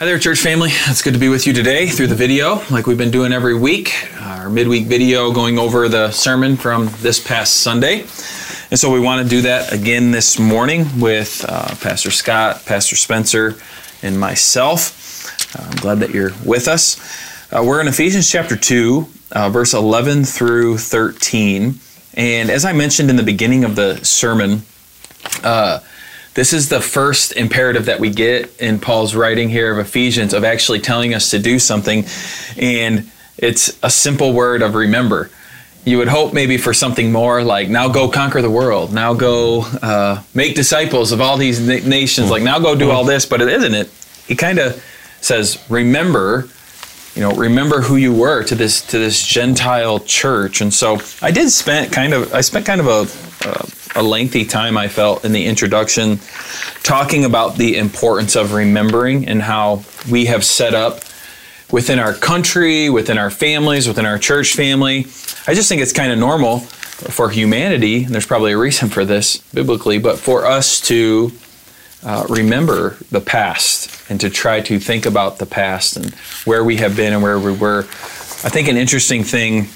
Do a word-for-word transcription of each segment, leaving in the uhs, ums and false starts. Hi there, church family. It's good to be with you today through the video, like we've been doing every week. Our midweek video going over the sermon from this past Sunday. And so we want to do that again this morning with uh, Pastor Scott, Pastor Spencer, and myself. Uh, I'm glad that you're with us. Uh, we're in Ephesians chapter two, uh, verse eleven through thirteen. And as I mentioned in the beginning of the sermon, uh, This is the first imperative that we get in Paul's writing here of Ephesians, of actually telling us to do something, and it's a simple word of remember. You would hope maybe for something more like, now go conquer the world, now go uh, make disciples of all these na- nations, like now go do all this, but it isn't it. He kind of says, remember, you know, remember who you were to this to this Gentile church. And so I did spend kind of, I spent kind of a... Uh, a lengthy time, I felt, in the introduction talking about the importance of remembering and how we have set up within our country, within our families, within our church family. I just think it's kind of normal for humanity, and there's probably a reason for this biblically, but for us to uh, remember the past and to try to think about the past and where we have been and where we were. I think an interesting thing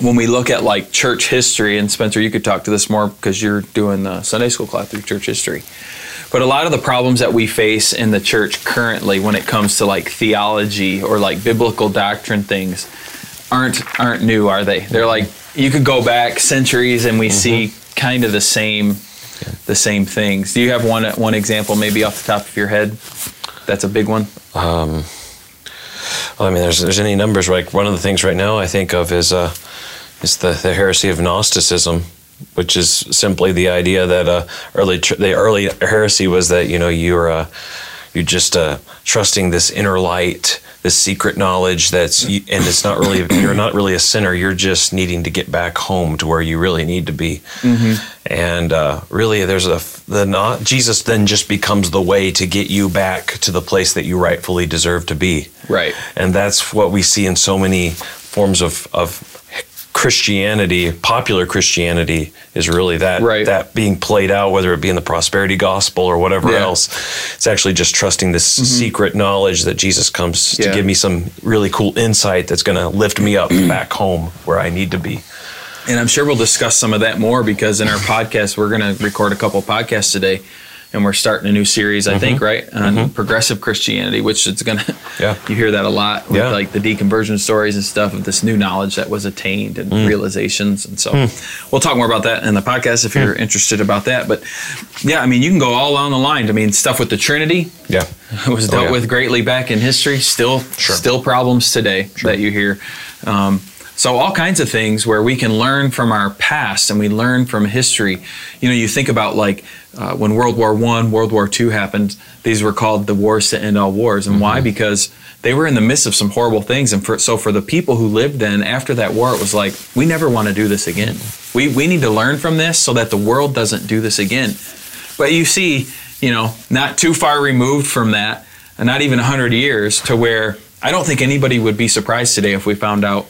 when we look at like church history, and Spencer, you could talk to this more because you're doing the Sunday school class through church history, but a lot of the problems that we face in the church currently when it comes to like theology or like biblical doctrine things aren't aren't new, are they? They're like, you could go back centuries and we mm-hmm. see kind of the same the same things. Do you have one one example maybe off the top of your head that's a big one? Um, well, I mean, there's there's any numbers. Like one of the things right now I think of is uh, It's the, the heresy of Gnosticism, which is simply the idea that uh, early tr- the early heresy was that you know you're uh, you're just uh, trusting this inner light, this secret knowledge that's and it's not really you're not really a sinner. You're just needing to get back home to where you really need to be. Mm-hmm. And uh, really, there's a the not Jesus then just becomes the way to get you back to the place that you rightfully deserve to be. Right. And that's what we see in so many forms of of. Christianity, popular Christianity, is really that right. that being played out, whether it be in the prosperity gospel or whatever yeah. else. It's actually just trusting this mm-hmm. secret knowledge that Jesus comes yeah. to give me some really cool insight that's going to lift me up back home where I need to be. And I'm sure we'll discuss some of that more because in our podcast, we're going to record a couple podcasts today. And we're starting a new series, I mm-hmm. think, right, on mm-hmm. progressive Christianity, which it's going to, yeah. you hear that a lot with yeah. like the deconversion stories and stuff of this new knowledge that was attained and mm. realizations. And so mm. we'll talk more about that in the podcast if you're mm. interested about that. But yeah, I mean, you can go all along the line. I mean, stuff with the Trinity yeah. was dealt oh, yeah. with greatly back in history, still, sure. still problems today sure. that you hear. Um, So all kinds of things where we can learn from our past and we learn from history. You know, you think about like uh, when World War One, World War Two happened, these were called the wars to end all wars. And mm-hmm. why? Because they were in the midst of some horrible things. And for, so for the people who lived then after that war, it was like, we never want to do this again. We, we need to learn from this so that the world doesn't do this again. But you see, you know, not too far removed from that, and not even one hundred years to where I don't think anybody would be surprised today if we found out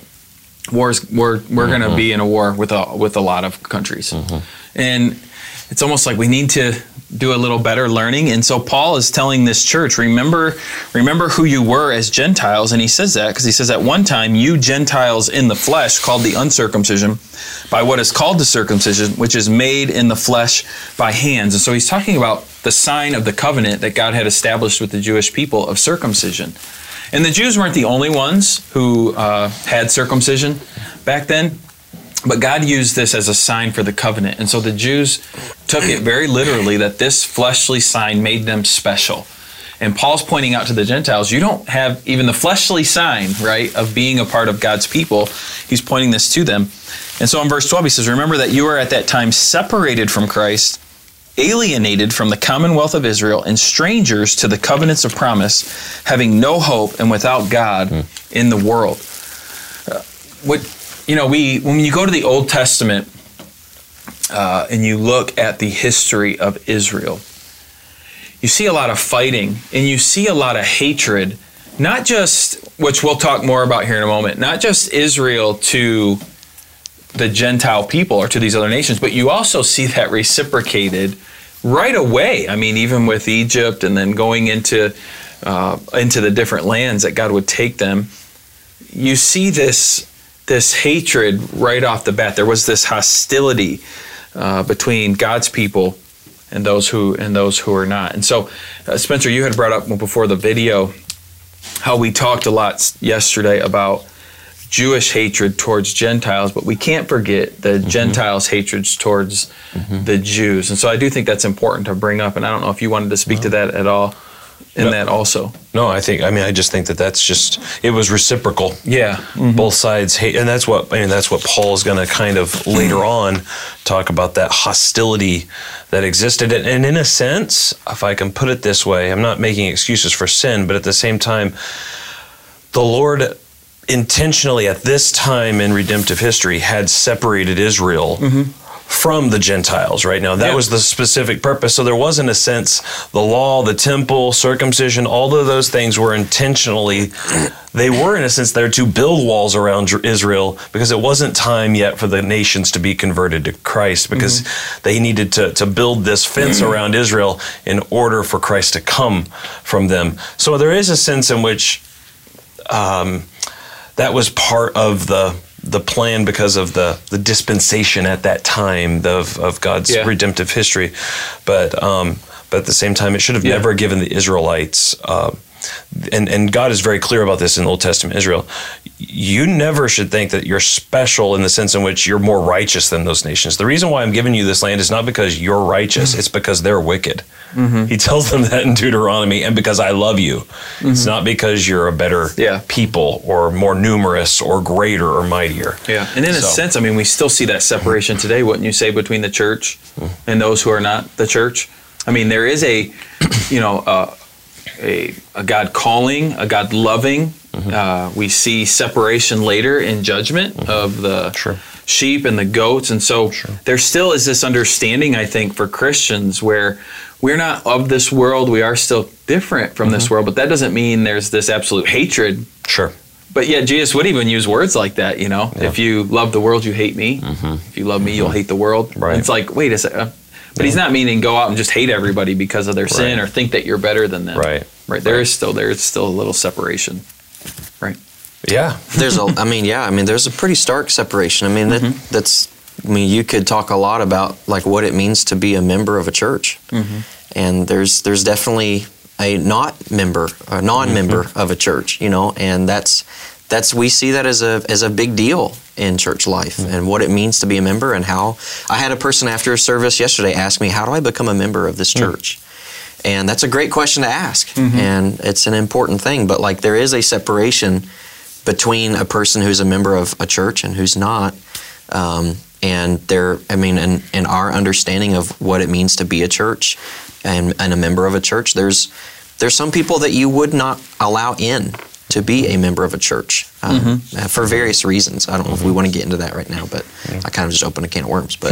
Wars, we're we're mm-hmm. going to be in a war with a with a lot of countries, mm-hmm. and it's almost like we need to do a little better learning. And so Paul is telling this church, remember, remember who you were as Gentiles, and he says that because he says at one time you Gentiles in the flesh, called the uncircumcision, by what is called the circumcision, which is made in the flesh by hands. And so he's talking about the sign of the covenant that God had established with the Jewish people of circumcision. And the Jews weren't the only ones who uh, had circumcision back then, but God used this as a sign for the covenant. And so the Jews took it very literally that this fleshly sign made them special. And Paul's pointing out to the Gentiles, you don't have even the fleshly sign, right, of being a part of God's people. He's pointing this to them. And so in verse twelve, he says, remember that you were at that time separated from Christ, alienated from the commonwealth of Israel and strangers to the covenants of promise, having no hope and without God mm. in the world. Uh, what you know, we when you go to the Old Testament uh, and you look at the history of Israel, you see a lot of fighting and you see a lot of hatred. Not just, which we'll talk more about here in a moment. Not just Israel to the Gentile people or to these other nations, but you also see that reciprocated right away. I mean, even with Egypt and then going into uh, into the different lands that God would take them, you see this this hatred right off the bat. There was this hostility uh, between God's people and those who and those who are not. And so, uh, Spencer, you had brought up before the video how we talked a lot yesterday about Jewish hatred towards Gentiles, but we can't forget the mm-hmm. Gentiles' hatred towards mm-hmm. the Jews. And so I do think that's important to bring up, and I don't know if you wanted to speak no. to that at all in no. that also. No, I think, I mean, I just think that that's just, it was reciprocal. Yeah. Mm-hmm. Both sides hate, and that's what, I mean, that's what Paul's going to kind of later on talk about, that hostility that existed. And, and in a sense, if I can put it this way, I'm not making excuses for sin, but at the same time, the Lord intentionally at this time in redemptive history had separated Israel mm-hmm. from the Gentiles right now. That yeah. was the specific purpose. So there was, in a sense, the law, the temple, circumcision, all of those things were intentionally, they were, in a sense, there to build walls around Israel because it wasn't time yet for the nations to be converted to Christ, because mm-hmm. they needed to, to build this fence around Israel in order for Christ to come from them. So there is a sense in which um, that was part of the the plan because of the, the dispensation at that time of, of God's yeah. redemptive history. But um, but at the same time, it should have yeah. never given the Israelites, uh, and, and God is very clear about this in Old Testament Israel, you never should think that you're special in the sense in which you're more righteous than those nations. The reason why I'm giving you this land is not because you're righteous, mm-hmm. it's because they're wicked. Mm-hmm. He tells them that in Deuteronomy, and because I love you. Mm-hmm. It's not because you're a better yeah. people or more numerous or greater or mightier. Yeah, and in so. a sense, I mean, we still see that separation today, wouldn't you say, between the church and those who are not the church? I mean, there is a, you know, uh, a, a God calling, a God loving. Mm-hmm. Uh, we see separation later in judgment mm-hmm. of the sure. sheep and the goats. And so sure. there still is this understanding, I think, for Christians where we're not of this world. We are still different from mm-hmm. this world, but that doesn't mean there's this absolute hatred. Sure. But yeah, Jesus would even use words like that, you know. Yeah. If you love the world, you hate me. Mm-hmm. If you love me, mm-hmm. you'll hate the world. Right. It's like, wait a second. But yeah. he's not meaning go out and just hate everybody because of their right. sin or think that you're better than them. Right. Right. There right. is still there is still a little separation. Right. Yeah. There's a I mean, yeah, I mean there's a pretty stark separation. I mean that mm-hmm. that's I mean you could talk a lot about like what it means to be a member of a church. Mm-hmm. And there's there's definitely a not member, a non-member mm-hmm. of a church, you know, and that's that's we see that as a as a big deal in church life mm-hmm. and what it means to be a member and how. I had a person after a service yesterday ask me, how do I become a member of this church? Mm-hmm. And that's a great question to ask, mm-hmm. and it's an important thing. But like there is a separation between a person who's a member of a church and who's not, um, and there. I mean, in, in our understanding of what it means to be a church and, and a member of a church, there's there's some people that you would not allow in to be a member of a church um, mm-hmm. for various reasons. I don't know if we want to get into that right now, but yeah. I kind of just opened a can of worms, but.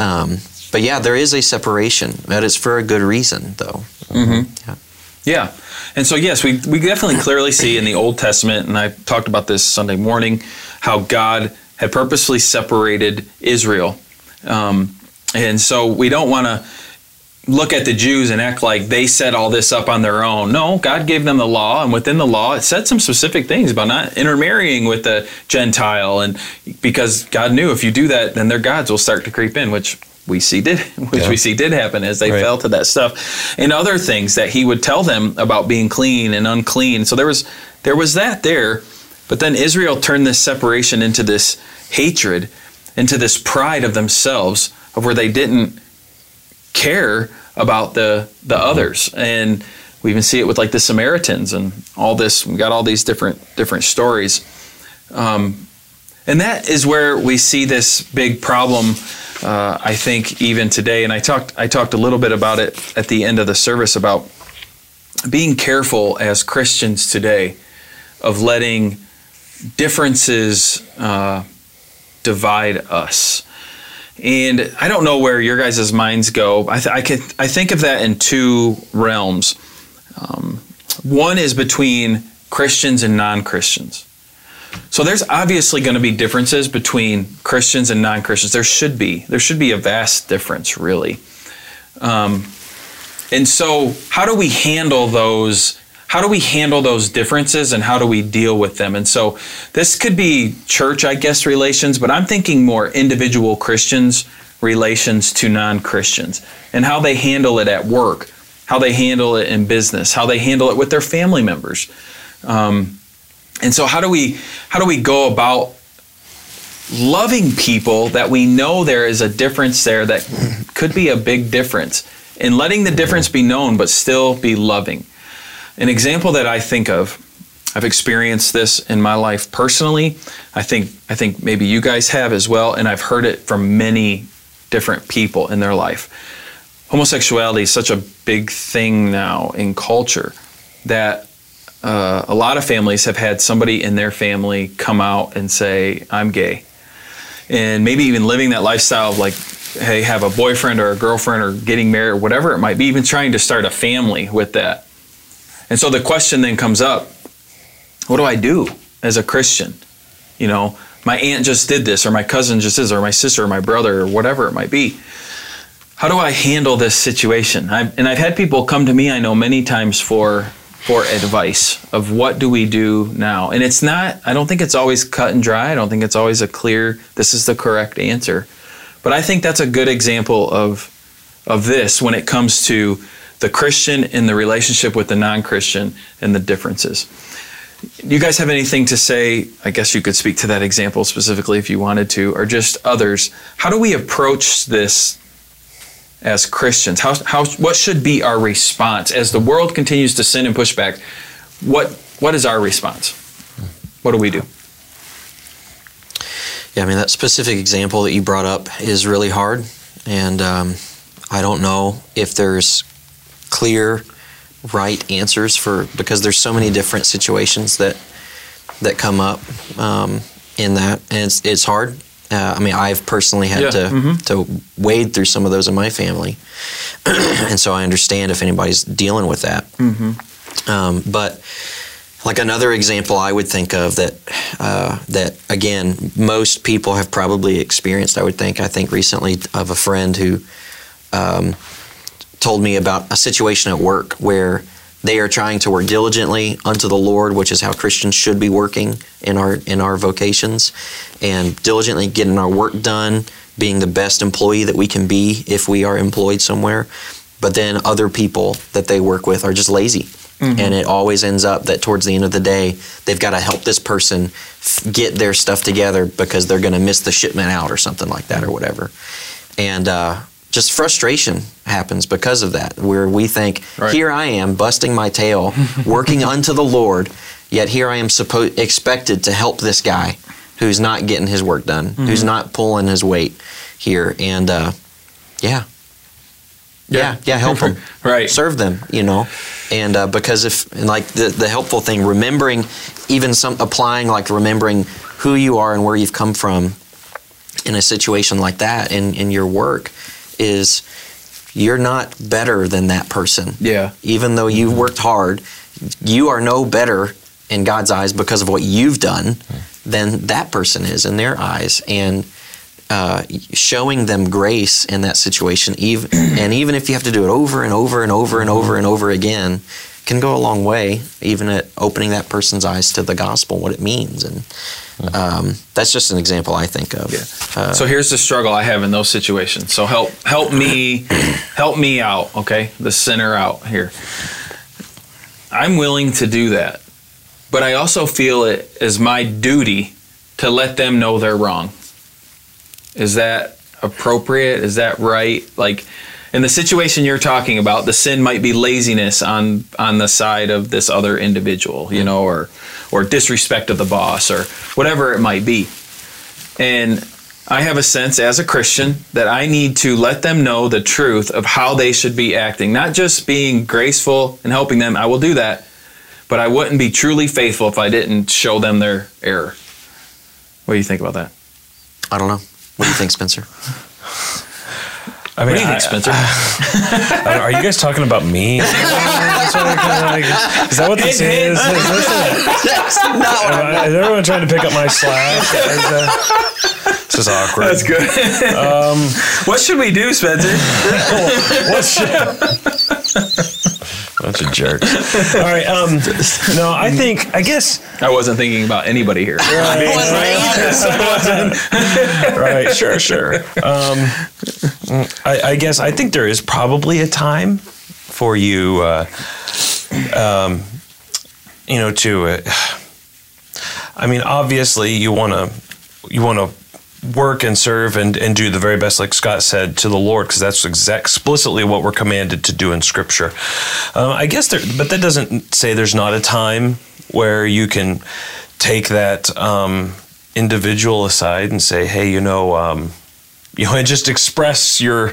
Um, But yeah, there is a separation. That is for a good reason, though. Mm-hmm. Yeah. Yeah. And so, yes, we, we definitely clearly see in the Old Testament, and I talked about this Sunday morning, how God had purposely separated Israel. Um, and so we don't want to look at the Jews and act like they set all this up on their own. No, God gave them the law, and within the law, it said some specific things about not intermarrying with the Gentile, and because God knew if you do that, then their gods will start to creep in, which... we see did, which yeah. we see did happen as they right. fell to that stuff, and other things that he would tell them about being clean and unclean. So there was there was that there, but then Israel turned this separation into this hatred, into this pride of themselves, of where they didn't care about the the mm-hmm. others. And we even see it with like the Samaritans and all this. We got all these different different stories, um, and that is where we see this big problem. Uh, I think even today, and I talked I talked a little bit about it at the end of the service about being careful as Christians today of letting differences uh, divide us. And I don't know where your guys' minds go. I, th- I, can, I think of that in two realms. Um, one is between Christians and non-Christians. So there's obviously going to be differences between Christians and non-Christians. There should be. There should be a vast difference, really. Um, and so how do we handle those? how do we handle those differences and how do we deal with them? And so this could be church, I guess, relations, but I'm thinking more individual Christians, relations to non-Christians, and how they handle it at work, how they handle it in business, how they handle it with their family members. Um, and so how do we how do we go about loving people that we know there is a difference there that could be a big difference, and letting the difference be known but still be loving? An example that I think of, I've experienced this in my life personally. I think I think maybe you guys have as well, and I've heard it from many different people in their life. Homosexuality is such a big thing now in culture that uh, a lot of families have had somebody in their family come out and say, I'm gay. And maybe even living that lifestyle of like, hey, have a boyfriend or a girlfriend or getting married or whatever it might be, even trying to start a family with that. And so the question then comes up, what do I do as a Christian? You know, my aunt just did this, or my cousin just did this, or my sister or my brother or whatever it might be. How do I handle this situation? I've, and I've had people come to me, I know many times, for for advice of what do we do now? And it's not, I don't think it's always cut and dry. I don't think it's always a clear, this is the correct answer. But I think that's a good example of of this when it comes to the Christian and the relationship with the non-Christian and the differences. You guys have anything to say? I guess you could speak to that example specifically if you wanted to, or just others. How do we approach this as Christians? How, how, what should be our response? As the world continues to sin and push back, what, what is our response? What do we do? Yeah, I mean, that specific example that you brought up is really hard. And um, I don't know if there's clear right answers for, because there's so many different situations that that come up um, in that, and it's it's hard. Uh, I mean, I've personally had yeah. to mm-hmm. to wade through some of those in my family, and so I understand if anybody's dealing with that. Mm-hmm. Um, but like another example, I would think of that uh, that again, most people have probably experienced. I would think I think recently of a friend who. Um, told me about a situation at work where they are trying to work diligently unto the Lord, which is how Christians should be working in our in our vocations, and diligently getting our work done, being the best employee that we can be if we are employed somewhere. But then other people that they work with are just lazy. Mm-hmm. And it always ends up that towards the end of the day, they've got to help this person get their stuff together because they're going to miss the shipment out or something like that or whatever. And uh just frustration happens because of that, where we think, right. Here I am busting my tail, working unto the Lord, yet here I am supposed expected to help this guy who's not getting his work done, mm-hmm. who's not pulling his weight here. And uh, yeah. yeah, yeah, yeah, help them, right. Serve them, you know. And uh, because if, and like the, the helpful thing, remembering, even some applying, like remembering who you are and where you've come from in a situation like that in, in your work, is you're not better than that person. Yeah. Even though you've worked hard, you are no better in God's eyes because of what you've done than that person is in their eyes. And uh, showing them grace in that situation, even and even if you have to do it over and over and over and over and over again, can go a long way, even at opening that person's eyes to the gospel, what it means. And um, that's just an example I think of. Yeah. Uh, so here's the struggle I have in those situations. So help help me help me out, okay? The sinner out here. I'm willing to do that, but I also feel it is my duty to let them know they're wrong. Is that appropriate? Is that right? Like, in the situation you're talking about, the sin might be laziness on on the side of this other individual, you know, or or disrespect of the boss or whatever it might be. And I have a sense as a Christian that I need to let them know the truth of how they should be acting, not just being graceful and helping them. I will do that, but I wouldn't be truly faithful if I didn't show them their error. What do you think about that? I don't know. What do you think, Spencer? I mean, what do you think, Spencer? I, I, I, are you guys talking about me? Is that what this is? That's not what I'm I, is everyone trying to pick up my slack? Is, uh, this is awkward. That's good. Um, what should we do, Spencer? what should... Bunch of jerks. All right. Um, no, I think, I guess. I wasn't thinking about anybody here. I mean, right? Right. Sure, sure. Um, I, I guess I think there is probably a time for you, uh, um, you know, to, uh, I mean, obviously you want to, you want to, work and serve and, and do the very best, like Scott said, to the Lord, because that's exact, explicitly what we're commanded to do in Scripture. Uh, I guess, there, but that doesn't say there's not a time where you can take that um, individual aside and say, "Hey, you know, um, you know," and just express your.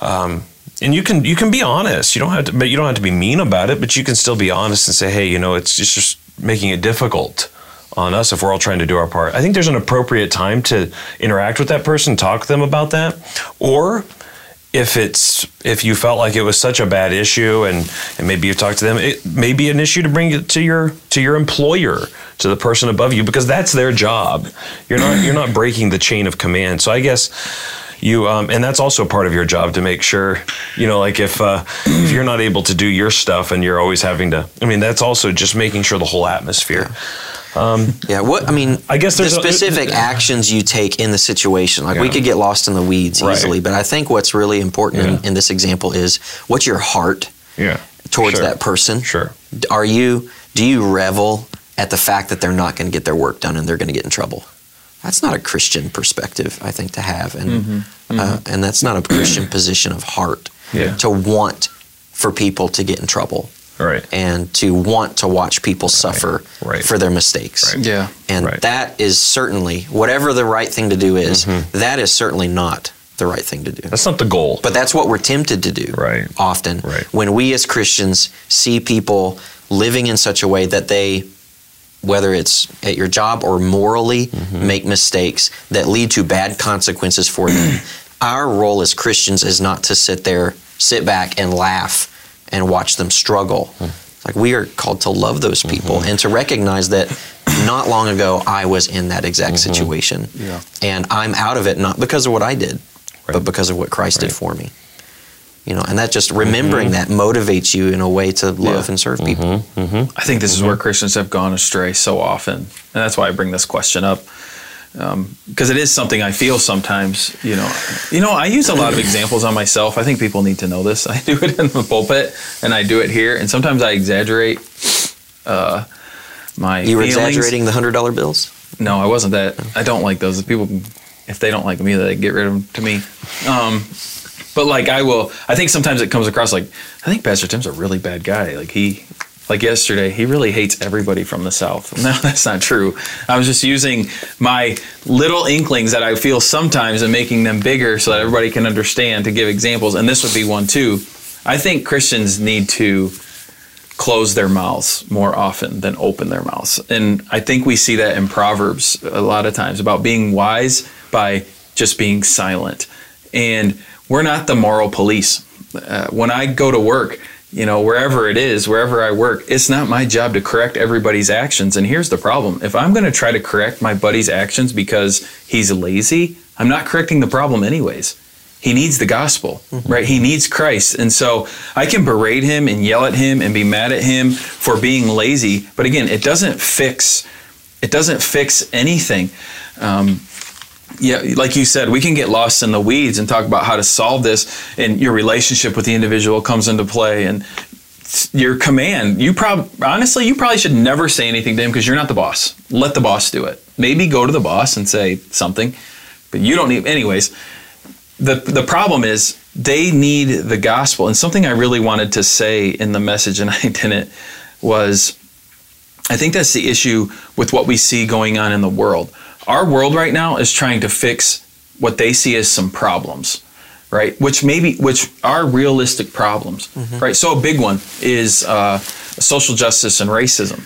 Um, and you can you can be honest. You don't have to, but you don't have to be mean about it. But you can still be honest and say, "Hey, you know, it's just, it's just making it difficult on us if we're all trying to do our part." I think there's an appropriate time to interact with that person, talk to them about that. Or if it's if you felt like it was such a bad issue and, and maybe you've talked to them, it may be an issue to bring it to your to your employer, to the person above you, because that's their job. You're not you're not breaking the chain of command. So I guess you um, and that's also part of your job to make sure, you know, like if uh, if you're not able to do your stuff and you're always having to, I mean, that's also just making sure the whole atmosphere. Um, yeah, what I mean, I guess there's the specific a, it, actions you take in the situation. Like yeah. we could get lost in the weeds right. easily, but I think what's really important yeah. in, in this example is what's your heart yeah. towards sure. that person? Sure. Are you do you revel at the fact that they're not going to get their work done and they're going to get in trouble? That's not a Christian perspective, I think, to have, and mm-hmm. Mm-hmm. Uh, and that's not a Christian position of heart yeah. to want for people to get in trouble. Right. And to want to watch people suffer right. Right. for their mistakes. Right. Yeah. And right. that is certainly, whatever the right thing to do is, mm-hmm. that is certainly not the right thing to do. That's not the goal. But that's what we're tempted to do right. often. Right. When we as Christians see people living in such a way that they, whether it's at your job or morally, mm-hmm. make mistakes that lead to bad consequences for them, our role as Christians is not to sit there, sit back and laugh and watch them struggle. Like, we are called to love those people mm-hmm. and to recognize that not long ago I was in that exact mm-hmm. situation. Yeah. And I'm out of it not because of what I did, right. but because of what Christ right. did for me. You know, and that just remembering mm-hmm. that motivates you in a way to love yeah. and serve mm-hmm. people. Mm-hmm. I think this mm-hmm. is where Christians have gone astray so often. And that's why I bring this question up. Um, because it is something I feel sometimes, you know. You know, I use a lot of examples on myself. I think people need to know this. I do it in the pulpit, and I do it here, and sometimes I exaggerate uh, my You were feelings. Exaggerating the one hundred dollar bills? No, I wasn't that. I don't like those. People, if they don't like me, they get rid of them to me. Um, but, like, I will, I think sometimes it comes across like, I think Pastor Tim's a really bad guy. Like, he... Like yesterday, he really hates everybody from the South. No, that's not true. I was just using my little inklings that I feel sometimes and making them bigger so that everybody can understand to give examples. And this would be one too. I think Christians need to close their mouths more often than open their mouths. And I think we see that in Proverbs a lot of times about being wise by just being silent. And we're not the moral police. Uh, when I go to work, you know, wherever it is, wherever I work, it's not my job to correct everybody's actions. And here's the problem. If I'm going to try to correct my buddy's actions because he's lazy, I'm not correcting the problem anyways. He needs the gospel, mm-hmm. right? He needs Christ. And so I can berate him and yell at him and be mad at him for being lazy. But again, it doesn't fix, it doesn't fix anything. Um, Yeah, like you said, we can get lost in the weeds and talk about how to solve this, and your relationship with the individual comes into play, and your command. You probably, honestly, you probably should never say anything to him because you're not the boss. Let the boss do it. Maybe go to the boss and say something, but you don't need. Anyways, the the problem is they need the gospel, and something I really wanted to say in the message, and I didn't, was I think that's the issue with what we see going on in the world. Our world right now is trying to fix what they see as some problems, right? Which maybe, which are realistic problems, mm-hmm. right? So a big one is uh, social justice and racism.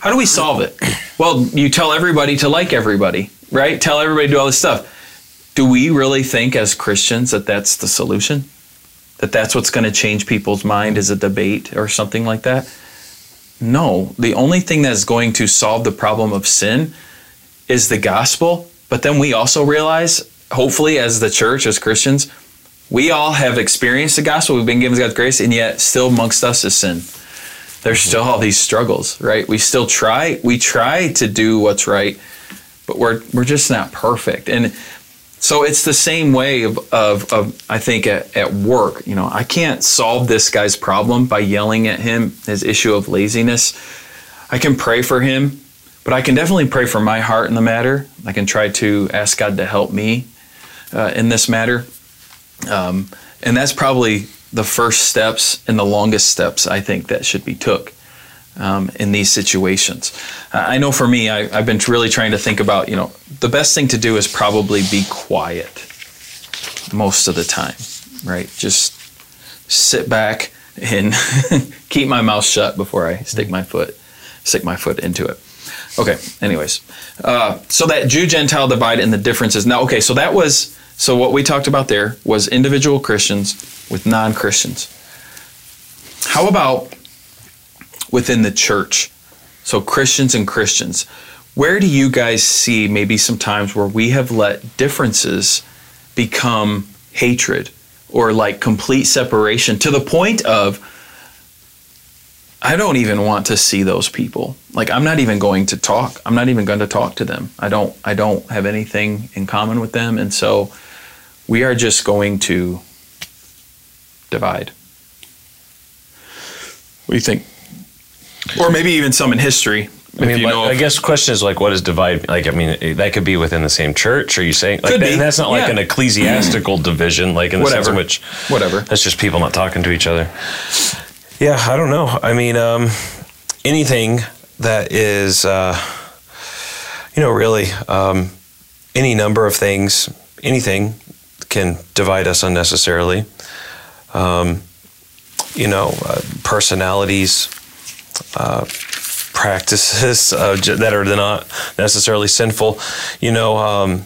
How do we solve it? Well, you tell everybody to like everybody, right? Tell everybody to do all this stuff. Do we really think as Christians that that's the solution? That that's what's going to change people's mind is a debate or something like that? No. The only thing that's going to solve the problem of sin is the gospel, but then we also realize, hopefully as the church, as Christians, We all have experienced the gospel. We've been given God's grace, and yet still amongst us is sin. There's still all these struggles, right? We still try. We try to do what's right, but we're we're just not perfect. And so it's the same way of, of, of I think, at, at work. You know, I can't solve this guy's problem by yelling at him, his issue of laziness. I can pray for him, but I can definitely pray for my heart in the matter. I can try to ask God to help me uh, in this matter. Um, and that's probably the first steps and the longest steps, I think, that should be took um, in these situations. Uh, I know for me, I, I've been really trying to think about, you know, the best thing to do is probably be quiet most of the time, right? Just sit back and keep my mouth shut before I stick my foot, stick my foot into it. Okay, anyways. Uh, so that Jew-Gentile divide and the differences. Now, okay, so that was... So what we talked about there was individual Christians with non-Christians. How about within the church? So Christians and Christians. Where do you guys see maybe some times where we have let differences become hatred or like complete separation to the point of, I don't even want to see those people. Like, I'm not even going to talk. I'm not even going to talk to them. I don't I don't have anything in common with them. And so we are just going to divide. What do you think? Or maybe even some in history. I mean, you know, I guess the question is, like, what is divide? Like, I mean, that could be within the same church. Are you saying? Like, could be. That's not like yeah. an ecclesiastical division, like in the whatever. sense in which whatever. That's just people not talking to each other. Yeah, I don't know. I mean, um, anything that is, uh, you know, really, um, any number of things, anything can divide us unnecessarily. Um, you know, uh, personalities, uh, practices uh, that are not necessarily sinful, you know, um,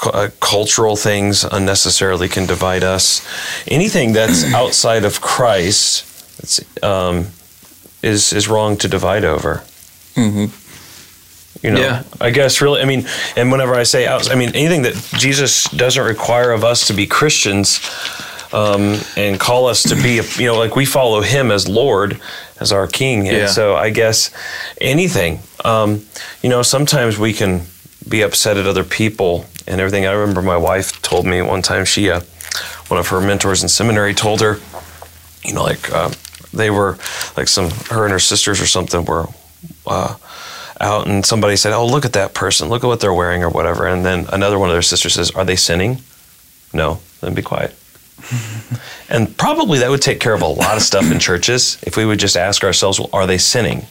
c- uh, cultural things unnecessarily can divide us. Anything that's outside of Christ... It's, um, is is wrong to divide over. Mm-hmm. You know, yeah. I guess really, I mean, and whenever I say, I mean, anything that Jesus doesn't require of us to be Christians um, and call us to be, you know, like we follow him as Lord, as our King. And yeah. so I guess anything, um, you know, sometimes we can be upset at other people and everything. I remember my wife told me one time, she, uh, one of her mentors in seminary told her, you know, like, uh, they were like some, her and her sisters or something were uh, out and somebody said, oh, look at that person. Look at what they're wearing or whatever. And then another one of their sisters says, are they sinning? No. Then be quiet. And probably that would take care of a lot of stuff in churches if we would just ask ourselves, well, are they sinning?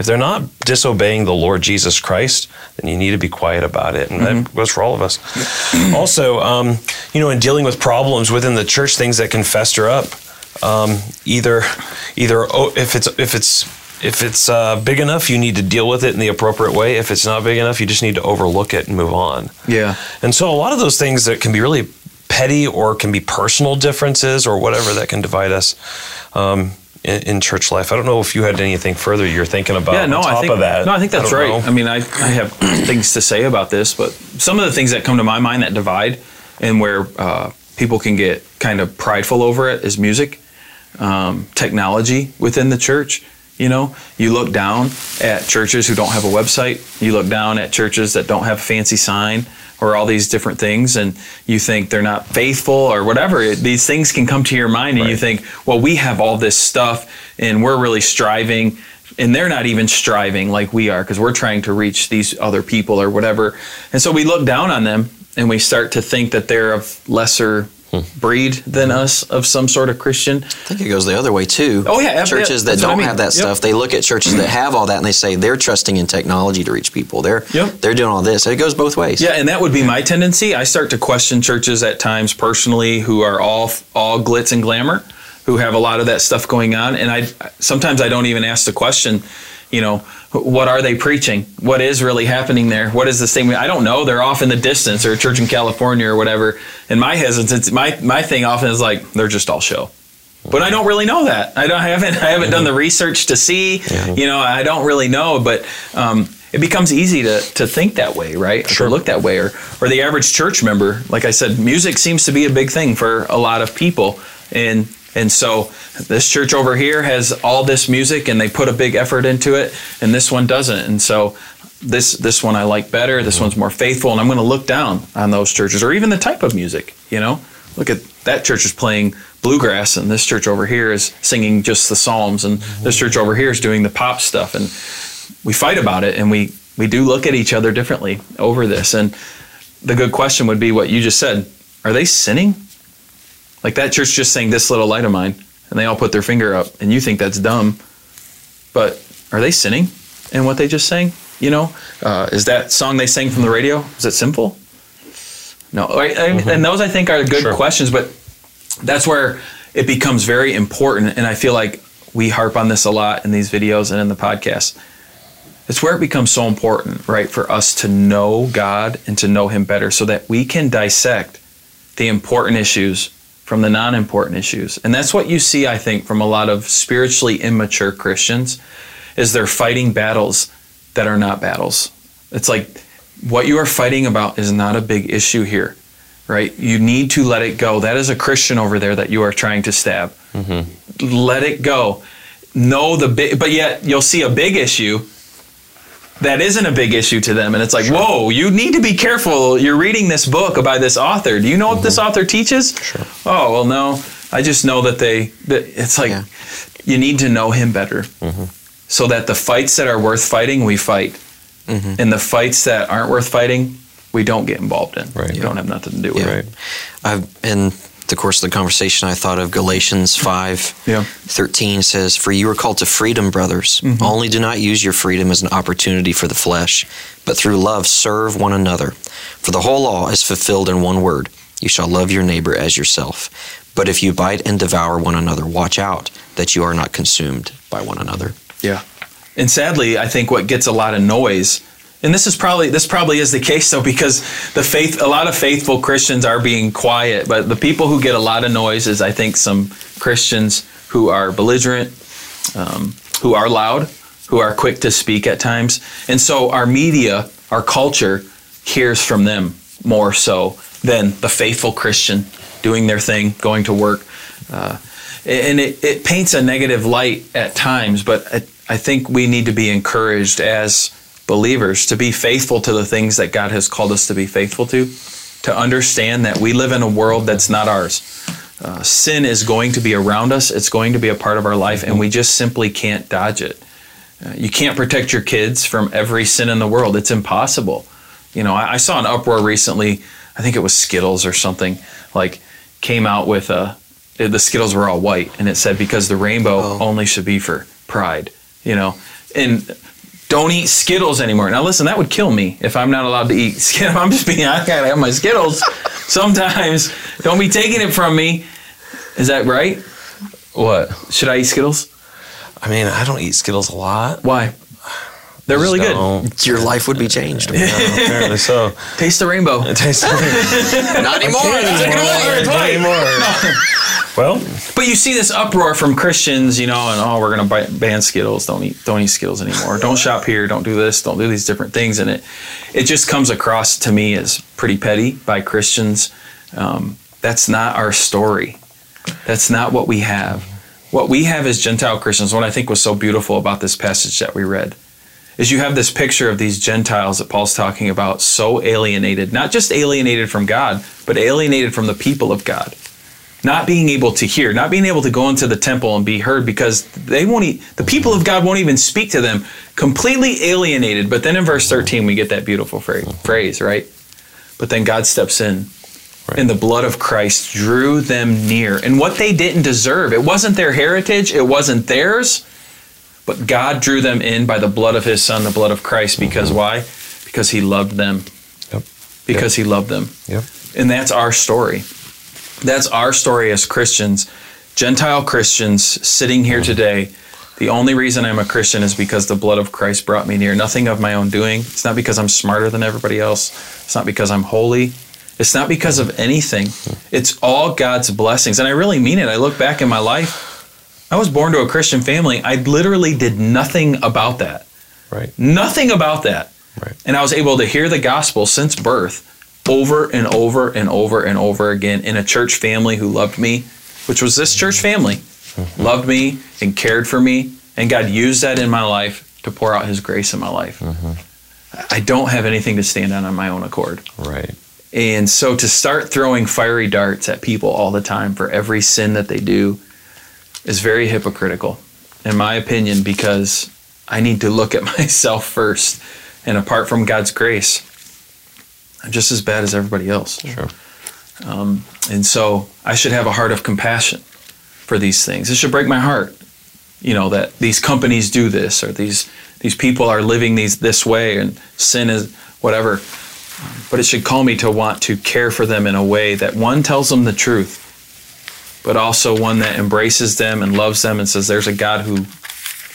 If they're not disobeying the Lord Jesus Christ, then you need to be quiet about it. And mm-hmm. that goes for all of us. Also, um, you know, in dealing with problems within the church, things that can fester up, Um, either, either oh, if it's if it's if it's uh, big enough, you need to deal with it in the appropriate way. If it's not big enough, you just need to overlook it and move on. Yeah. And so a lot of those things that can be really petty or can be personal differences or whatever that can divide us um, in, in church life. I don't know if you had anything further you're thinking about yeah, no, on top I think, of that. No, I think that's I right. Know. I mean, I I have things to say about this, but some of the things that come to my mind that divide and where uh, people can get kind of prideful over it is music. Um, technology within the church. You know, you look down at churches who don't have a website. You look down at churches that don't have a fancy sign or all these different things, and you think they're not faithful or whatever. It, these things can come to your mind, and right. you think, well, we have all this stuff, and we're really striving, and they're not even striving like we are because we're trying to reach these other people or whatever. And so we look down on them, and we start to think that they're of lesser breed than us of some sort of Christian. I think it goes the other way too. Oh yeah, churches that don't I mean. have that yep. stuff, they look at churches that have all that and they say they're trusting in technology to reach people. They're yep. they're doing all this. It goes both ways. Yeah, and that would be my tendency. I start to question churches at times personally who are all all glitz and glamour, who have a lot of that stuff going on, and I sometimes I don't even ask the question, you know, what are they preaching? What is really happening there? What is this thing? I don't know. They're off in the distance or a church in California or whatever. And my hesitance, my, my thing often is like, they're just all show. But I don't really know that. I don't I haven't I haven't done the research to see, you know, I don't really know. But um, it becomes easy to to think that way, right? Or sure. To look that way. Or, or the average church member, like I said, music seems to be a big thing for a lot of people. And and so this church over here has all this music and they put a big effort into it, and this one doesn't. And so this this one I like better, this mm-hmm. one's more faithful, and I'm going to look down on those churches, or even the type of music, you know? Look at that church is playing bluegrass, and this church over here is singing just the Psalms, and mm-hmm. this church over here is doing the pop stuff, and we fight about it, and we, we do look at each other differently over this. And the good question would be what you just said. Are they sinning? Like that church just sang This Little Light of Mine, and they all put their finger up, and you think that's dumb. But are they sinning in what they just sang? You know, uh, is that song they sang from the radio, is it sinful? No. Right? Mm-hmm. And those, I think, are good sure. questions, but that's where it becomes very important. And I feel like we harp on this a lot in these videos and in the podcast. It's where it becomes so important, right, for us to know God and to know Him better so that we can dissect the important issues from the non-important issues. And that's what you see, I think, from a lot of spiritually immature Christians, is they're fighting battles that are not battles. It's like what you are fighting about is not a big issue here, right? You need to let it go. That is a Christian over there that you are trying to stab. Mm-hmm. Let it go. Know the big, but yet you'll see a big issue that isn't a big issue to them. And it's like, sure. whoa, you need to be careful. You're reading this book by this author. Do you know mm-hmm. what this author teaches? Sure. Oh, well, no. I just know that they, that it's like, yeah. you need to know Him better mm-hmm. so that the fights that are worth fighting, we fight. Mm-hmm. And the fights that aren't worth fighting, we don't get involved in. Right. You yeah. don't have nothing to do with yeah. it. Right. I've, in the course of the conversation, I thought of Galatians five, yeah. thirteen says, "For you are called to freedom, brothers. Mm-hmm. Only do not use your freedom as an opportunity for the flesh, but through love serve one another. For the whole law is fulfilled in one word. You shall love your neighbor as yourself. But if you bite and devour one another, watch out that you are not consumed by one another." Yeah. And sadly, I think what gets a lot of noise, and this is probably this probably is the case though, because the faith a lot of faithful Christians are being quiet, but the people who get a lot of noise is, I think, some Christians who are belligerent, um, who are loud, who are quick to speak at times. And so our media, our culture, hears from them more so than the faithful Christian doing their thing, going to work. Uh, and it, it paints a negative light at times, but it, I think we need to be encouraged as believers to be faithful to the things that God has called us to be faithful to, to understand that we live in a world that's not ours. Uh, sin is going to be around us. It's going to be a part of our life, and we just simply can't dodge it. Uh, you can't protect your kids from every sin in the world. It's impossible. You know, I, I saw an uproar recently. I think it was Skittles or something, like came out with a, the Skittles were all white, and it said, because the rainbow oh. only should be for pride. You know, and don't eat Skittles anymore. Now, listen, that would kill me if I'm not allowed to eat Skittles. I'm just being, I gotta have my Skittles sometimes. Don't be taking it from me. Is that right? What? Should I eat Skittles? I mean, I don't eat Skittles a lot. Why? They're really good. Your life would be changed. No, apparently so. Taste the rainbow. Taste the rainbow. Not anymore. Not right. anymore. No. Well, but you see this uproar from Christians, you know, and oh, we're going to ban Skittles. Don't eat, don't eat Skittles anymore. Don't shop here. Don't do this. Don't do these different things. And it, it just comes across to me as pretty petty by Christians. Um, that's not our story. That's not what we have. What we have as Gentile Christians, what I think was so beautiful about this passage that we read, is you have this picture of these Gentiles that Paul's talking about, so alienated, not just alienated from God, but alienated from the people of God. Not being able to hear, not being able to go into the temple and be heard because they won't e- the people of God won't even speak to them, completely alienated. But then in verse thirteen, we get that beautiful phrase, phrase right? But then God steps in, right. and the blood of Christ drew them near. And what they didn't deserve, it wasn't their heritage, it wasn't theirs, but God drew them in by the blood of His Son, the blood of Christ, because mm-hmm. why? Because He loved them. Yep. Because yep. He loved them. Yep. And that's our story. That's our story as Christians. Gentile Christians sitting here today, the only reason I'm a Christian is because the blood of Christ brought me near. Nothing of my own doing. It's not because I'm smarter than everybody else. It's not because I'm holy. It's not because of anything. It's all God's blessings. And I really mean it. I look back in my life. I was born to a Christian family. I literally did nothing about that. Right. Nothing about that. Right. And I was able to hear the gospel since birth over and over and over and over again in a church family who loved me, which was this church family, mm-hmm. loved me and cared for me. And God used that in my life to pour out his grace in my life. Mm-hmm. I don't have anything to stand on on my own accord. Right. And so to start throwing fiery darts at people all the time for every sin that they do is very hypocritical, in my opinion, because I need to look at myself first. And apart from God's grace, I'm just as bad as everybody else. Sure. Um, and so I should have a heart of compassion for these things. It should break my heart, you know, that these companies do this, or these these people are living these this way, and sin is whatever. But it should call me to want to care for them in a way that, one, tells them the truth, but also one that embraces them and loves them and says there's a God who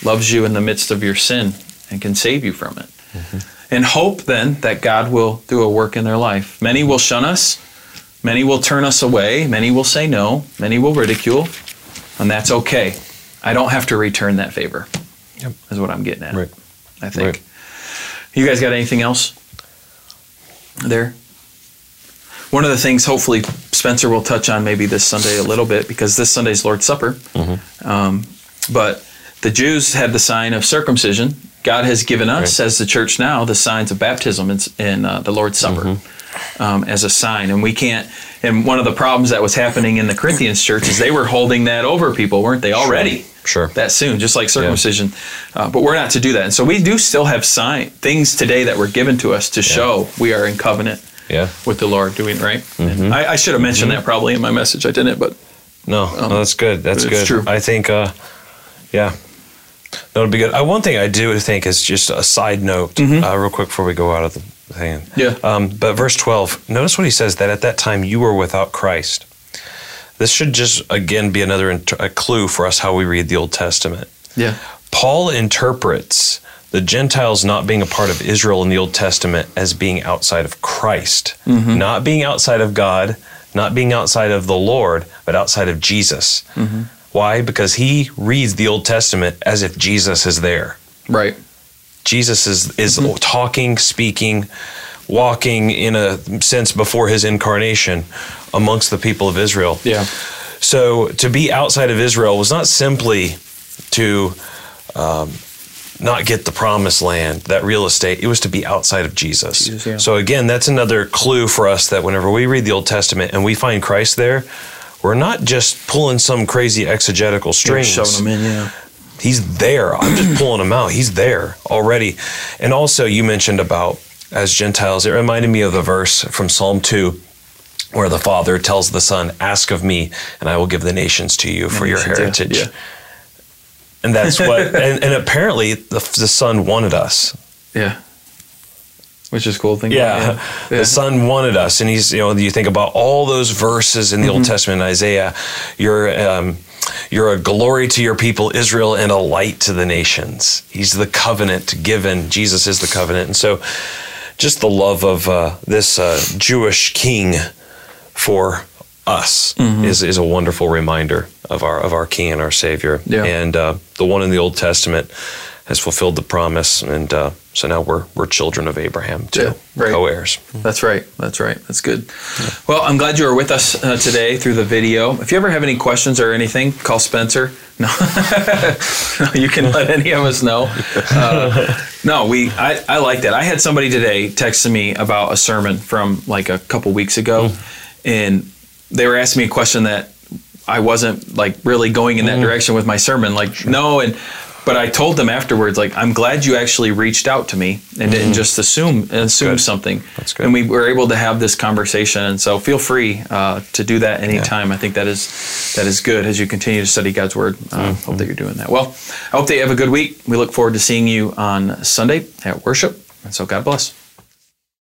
loves you in the midst of your sin and can save you from it. Mm-hmm. And hope then that God will do a work in their life. Many will shun us. Many will turn us away. Many will say no. Many will ridicule. And that's okay. I don't have to return that favor, yep. is what I'm getting at, right. I think. Right. You guys got anything else there? One of the things hopefully Spencer will touch on maybe this Sunday a little bit, because this Sunday's Lord's Supper. Mm-hmm. Um, but the Jews had the sign of circumcision. God has given us, right. as the church now, the signs of baptism in, in uh, the Lord's Supper, mm-hmm. um, as a sign. And we can't, and one of the problems that was happening in the Corinthians church is they were holding that over people, weren't they, already? Sure. sure. That soon, just like circumcision. Yeah. Uh, but we're not to do that. And so we do still have sign things today that were given to us to yeah. show we are in covenant yeah. with the Lord. Do we, right? Mm-hmm. I, I should have mentioned mm-hmm. that probably in my message. I didn't, but. No, um, no that's good. That's good. It's true. I think, uh, yeah. That would be good. Uh, one thing I do think is just a side note, mm-hmm. uh, real quick before we go out of the thing. Yeah. Um, but verse twelve, notice what he says, that at that time you were without Christ. This should just, again, be another inter- a clue for us how we read the Old Testament. Yeah. Paul interprets the Gentiles not being a part of Israel in the Old Testament as being outside of Christ, mm-hmm. not being outside of God, not being outside of the Lord, but outside of Jesus. Mm-hmm. Why? Because he reads the Old Testament as if Jesus is there. Right. Jesus is, is mm-hmm. talking, speaking, walking in a sense before his incarnation amongst the people of Israel. Yeah. So to be outside of Israel was not simply to um, not get the promised land, that real estate. It was to be outside of Jesus. Jesus yeah. So again, that's another clue for us that whenever we read the Old Testament and we find Christ there, we're not just pulling some crazy exegetical strings. You're shoving them in, yeah. He's there. I'm just pulling him out. He's there already. And also you mentioned about, as Gentiles, it reminded me of the verse from Psalm two where the Father tells the Son, ask of me, and I will give the nations to you for your heritage. Yeah. And that's what, and, and apparently the, the Son wanted us. Yeah. Which is cool thing. Yeah. yeah. The Son wanted us. And he's, you know, you think about all those verses in the mm-hmm. Old Testament, Isaiah, you're, um, you're a glory to your people, Israel, and a light to the nations. He's the covenant given. Jesus is the covenant. And so just the love of uh, this uh, Jewish king for us mm-hmm. is, is a wonderful reminder of our, of our king and our Savior. Yeah. And uh, the one in the Old Testament has fulfilled the promise, and uh, so now we're we're children of Abraham too, yeah, right. co-heirs. That's right. That's right. That's good. Yeah. Well, I'm glad you were with us uh, today through the video. If you ever have any questions or anything, call Spencer. No, you can let any of us know. Uh, no, we. I, I like that. I had somebody today texting me about a sermon from like a couple weeks ago, mm. and they were asking me a question that I wasn't like really going in that mm. direction with my sermon. Like sure. no and. But I told them afterwards, like, I'm glad you actually reached out to me and mm-hmm. didn't just assume assume good. something. That's good. And we were able to have this conversation. And so feel free uh, to do that anytime. Yeah. I think that is that is good as you continue to study God's Word. I uh, mm-hmm. hope that you're doing that. Well, I hope that you have a good week. We look forward to seeing you on Sunday at worship. And so God bless.